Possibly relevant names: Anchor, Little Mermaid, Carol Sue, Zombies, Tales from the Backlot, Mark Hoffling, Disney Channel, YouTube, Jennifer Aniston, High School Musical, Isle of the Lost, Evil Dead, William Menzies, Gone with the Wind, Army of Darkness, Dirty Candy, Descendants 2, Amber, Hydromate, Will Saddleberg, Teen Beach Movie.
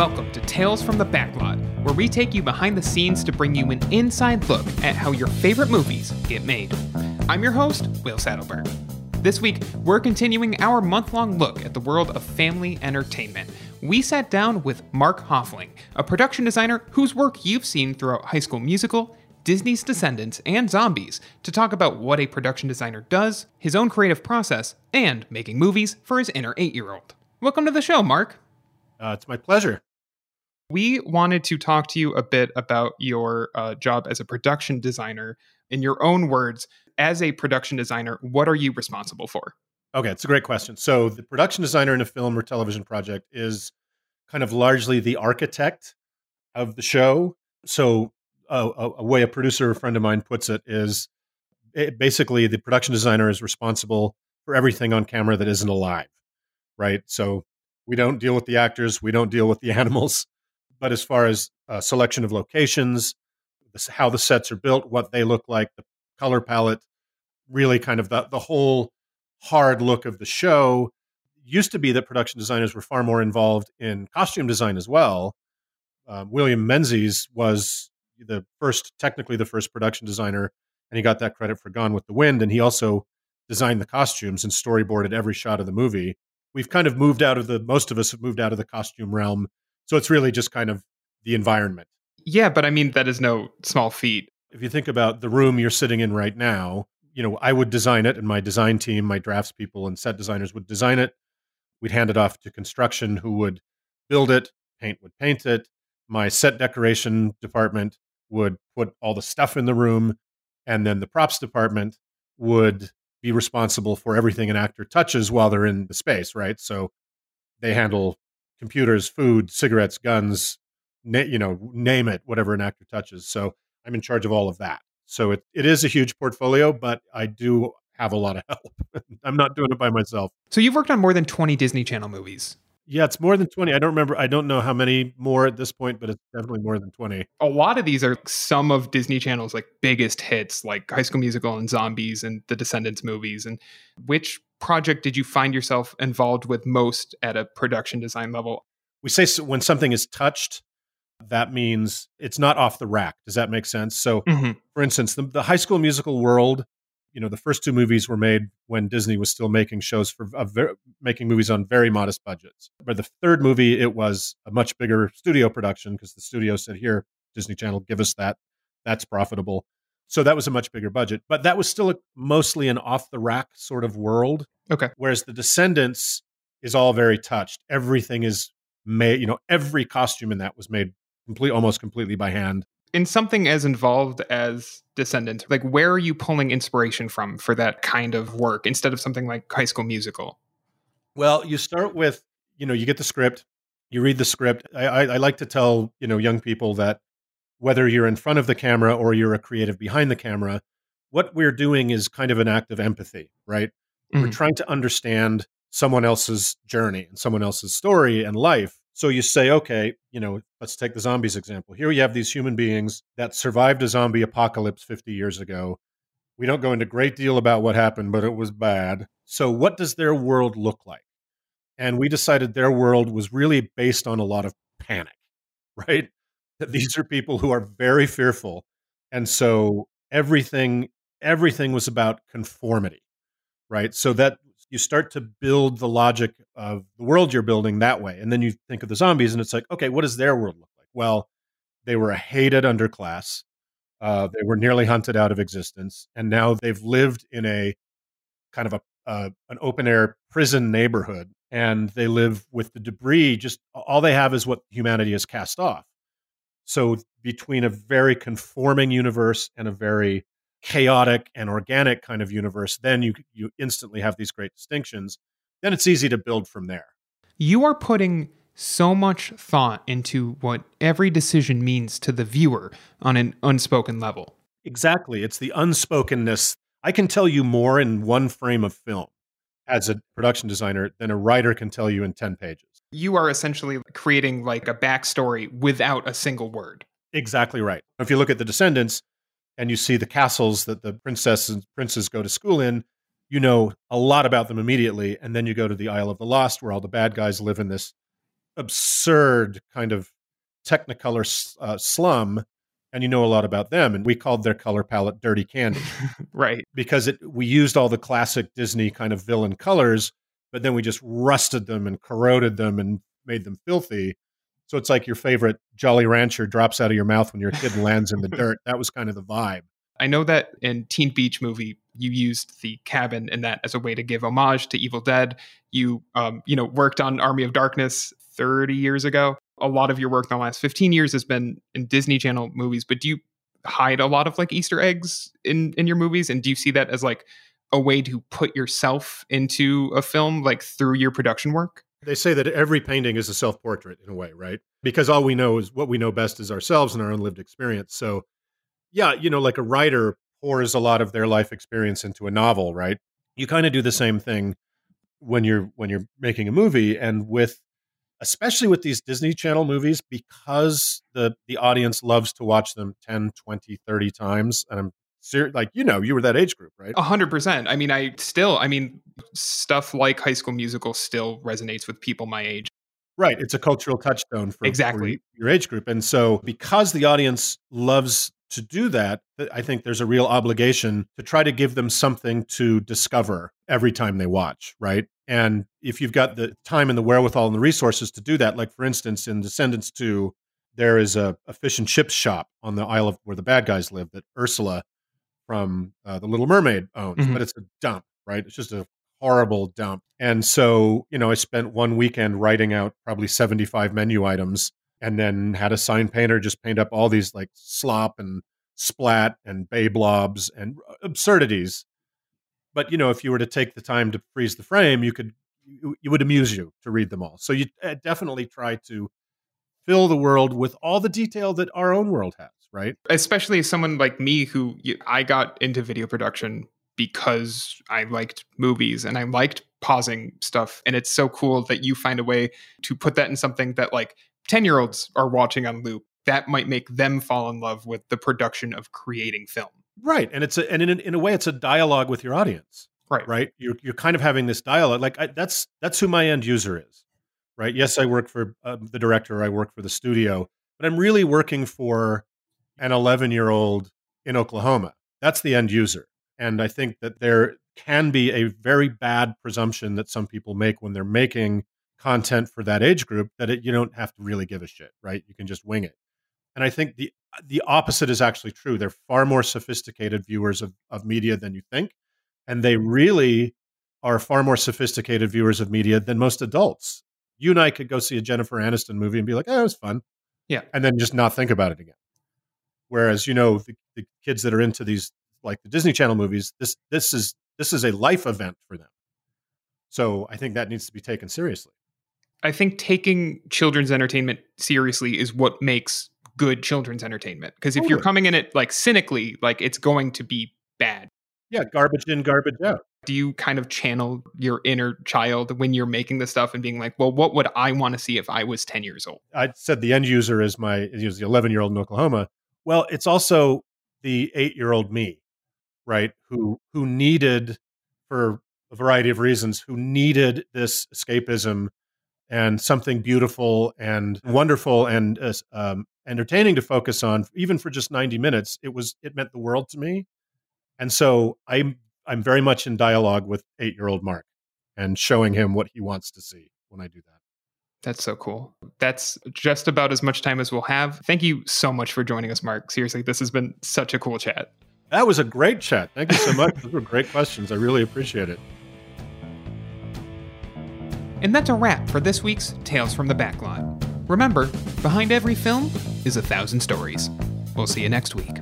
Welcome to Tales from the Backlot, where we take you behind the scenes to bring you an inside look at how your favorite movies get made. I'm your host, Will Saddleberg. This week, we're continuing our month-long look at the world of family entertainment. We sat down with Mark Hoffling, a production designer whose work you've seen throughout High School Musical, Disney's Descendants, and Zombies, to talk about what a production designer does, his own creative process, and making movies for his inner 8-year-old. Welcome to the show, Mark. It's my pleasure. We wanted to talk to you a bit about your job as a production designer. In your own words, as a production designer, what are you responsible for? Okay, it's a great question. So the production designer in a film or television project is kind of largely the architect of the show. So a way a producer, a friend of mine, puts it is basically the production designer is responsible for everything on camera that isn't alive, right? So we don't deal with the actors. We don't deal with the animals. But as far as selection of locations, how the sets are built, what they look like, the color palette, really kind of the whole hard look of the show. It used to be that production designers were far more involved in costume design as well. William Menzies was technically the first production designer, and he got that credit for Gone with the Wind. And he also designed the costumes and storyboarded every shot of the movie. We've kind of moved out of the costume realm. So it's really just kind of the environment. Yeah, but I mean, that is no small feat. If you think about the room you're sitting in right now, you know, I would design it, and my design team, my draftspeople and set designers would design it. We'd hand it off to construction, who would build it, paint would paint it. My set decoration department would put all the stuff in the room, and then the props department would be responsible for everything an actor touches while they're in the space, right? So they handle computers, food, cigarettes, guns, name it, whatever an actor touches. So I'm in charge of all of that. So it is a huge portfolio, but I do have a lot of help. I'm not doing it by myself. So you've worked on more than 20 Disney Channel movies. Yeah, it's more than 20. I don't know how many more at this point, but it's definitely more than 20. A lot of these are some of Disney Channel's biggest hits, like High School Musical and Zombies and the Descendants movies. And which project did you find yourself involved with most at a production design level? We say when something is touched, that means it's not off the rack. Does that make sense? So, for instance, the High School Musical world, you know, the first two movies were made when Disney was still making shows making movies on very modest budgets. But the third movie, it was a much bigger studio production because the studio said, here, Disney Channel, give us that. That's profitable. So that was a much bigger budget. But that was still mostly an off the rack sort of world. Okay. Whereas the Descendants is all very touched. Everything is made, you know, every costume in that was made almost completely by hand. In something as involved as Descendants, where are you pulling inspiration from for that kind of work instead of something like High School Musical? Well, you start with, you get the script, you read the script. I like to tell, young people that whether you're in front of the camera or you're a creative behind the camera, what we're doing is kind of an act of empathy, right? Mm-hmm. We're trying to understand someone else's journey and someone else's story and life. So you say, okay, let's take the Zombies example. Here you have these human beings that survived a zombie apocalypse 50 years ago. We don't go into great deal about what happened, but it was bad. So what does their world look like? And we decided their world was really based on a lot of panic, right? That these are people who are very fearful. And so everything was about conformity, right? So that you start to build the logic of the world you're building that way. And then you think of the zombies and it's like, okay, what does their world look like? Well, they were a hated underclass. They were nearly hunted out of existence. And now they've lived in a kind of an open air prison neighborhood. And they live with the debris. Just all they have is what humanity has cast off. So between a very conforming universe and a very chaotic and organic kind of universe, then you instantly have these great distinctions. Then it's easy to build from there. You are putting so much thought into what every decision means to the viewer on an unspoken level. Exactly. It's the unspokenness. I can tell you more in one frame of film as a production designer than a writer can tell you in 10 pages. You are essentially creating a backstory without a single word. Exactly right. If you look at the Descendants, and you see the castles that the princesses and princes go to school in, you know a lot about them immediately. And then you go to the Isle of the Lost, where all the bad guys live in this absurd kind of Technicolor slum, and you know a lot about them. And we called their color palette Dirty Candy. Right. Because we used all the classic Disney kind of villain colors, but then we just rusted them and corroded them and made them filthy. So it's like your favorite Jolly Rancher drops out of your mouth when you're a kid and lands in the dirt. That was kind of the vibe. I know that in Teen Beach Movie, you used the cabin in that as a way to give homage to Evil Dead. You, worked on Army of Darkness 30 years ago. A lot of your work in the last 15 years has been in Disney Channel movies, but do you hide a lot of like Easter eggs in your movies? And do you see that as like a way to put yourself into a film, like through your production work? They say that every painting is a self-portrait in a way, right? Because all we know is what we know best is ourselves and our own lived experience. So yeah, like a writer pours a lot of their life experience into a novel, right? You kind of do the same thing when you're making a movie, and especially with these Disney Channel movies, because the audience loves to watch them 10, 20, 30 times. And I'm serious, you were that age group, right? 100%. I mean, stuff like High School Musical still resonates with people my age. Right. It's a cultural touchstone for your age group. And so because the audience loves to do that, I think there's a real obligation to try to give them something to discover every time they watch, right? And if you've got the time and the wherewithal and the resources to do that, like for instance, in Descendants 2, there is a fish and chips shop on the isle where the bad guys live that Ursula from the Little Mermaid owns, mm-hmm. But it's a dump, right? It's just a horrible dump. And so, I spent one weekend writing out probably 75 menu items, and then had a sign painter just paint up all these like slop and splat and bay blobs and absurdities. But, if you were to take the time to freeze the frame, it would amuse you to read them all. So you definitely try to fill the world with all the detail that our own world has, right? Especially as someone like me I got into video production because I liked movies and I liked pausing stuff. And it's so cool that you find a way to put that in something that 10-year-olds are watching on loop. That might make them fall in love with the production of creating film. Right. And in a way, it's a dialogue with your audience. Right. Right. You're kind of having this dialogue. That's who my end user is. Right. Yes, I work for the director. I work for the studio, but I'm really working for an 11-year-old in Oklahoma. That's the end user. And I think that there can be a very bad presumption that some people make when they're making content for that age group, that you don't have to really give a shit, right? You can just wing it. And I think the opposite is actually true. They're far more sophisticated viewers of media than you think. And they really are far more sophisticated viewers of media than most adults. You and I could go see a Jennifer Aniston movie and be like, oh, it was fun. Yeah. And then just not think about it again. Whereas, the kids that are into these, like the Disney Channel movies, this is a life event for them. So I think that needs to be taken seriously. I think taking children's entertainment seriously is what makes good children's entertainment. Because if you're coming in it cynically, it's going to be bad. Yeah, garbage in, garbage out. Do you kind of channel your inner child when you're making this stuff and being like, well, what would I want to see if I was 10 years old? I said the end user is the 11-year-old in Oklahoma. Well, it's also the 8-year-old me, right? Who needed, for a variety of reasons, who needed this escapism and something beautiful and wonderful and entertaining to focus on, even for just 90 minutes, it meant the world to me. And so I'm very much in dialogue with 8-year-old Mark and showing him what he wants to see when I do that. That's so cool. That's just about as much time as we'll have. Thank you so much for joining us, Mark. Seriously, this has been such a cool chat. That was a great chat. Thank you so much. Those were great questions. I really appreciate it. And that's a wrap for this week's Tales from the Backlot. Remember, behind every film is 1,000 stories. We'll see you next week.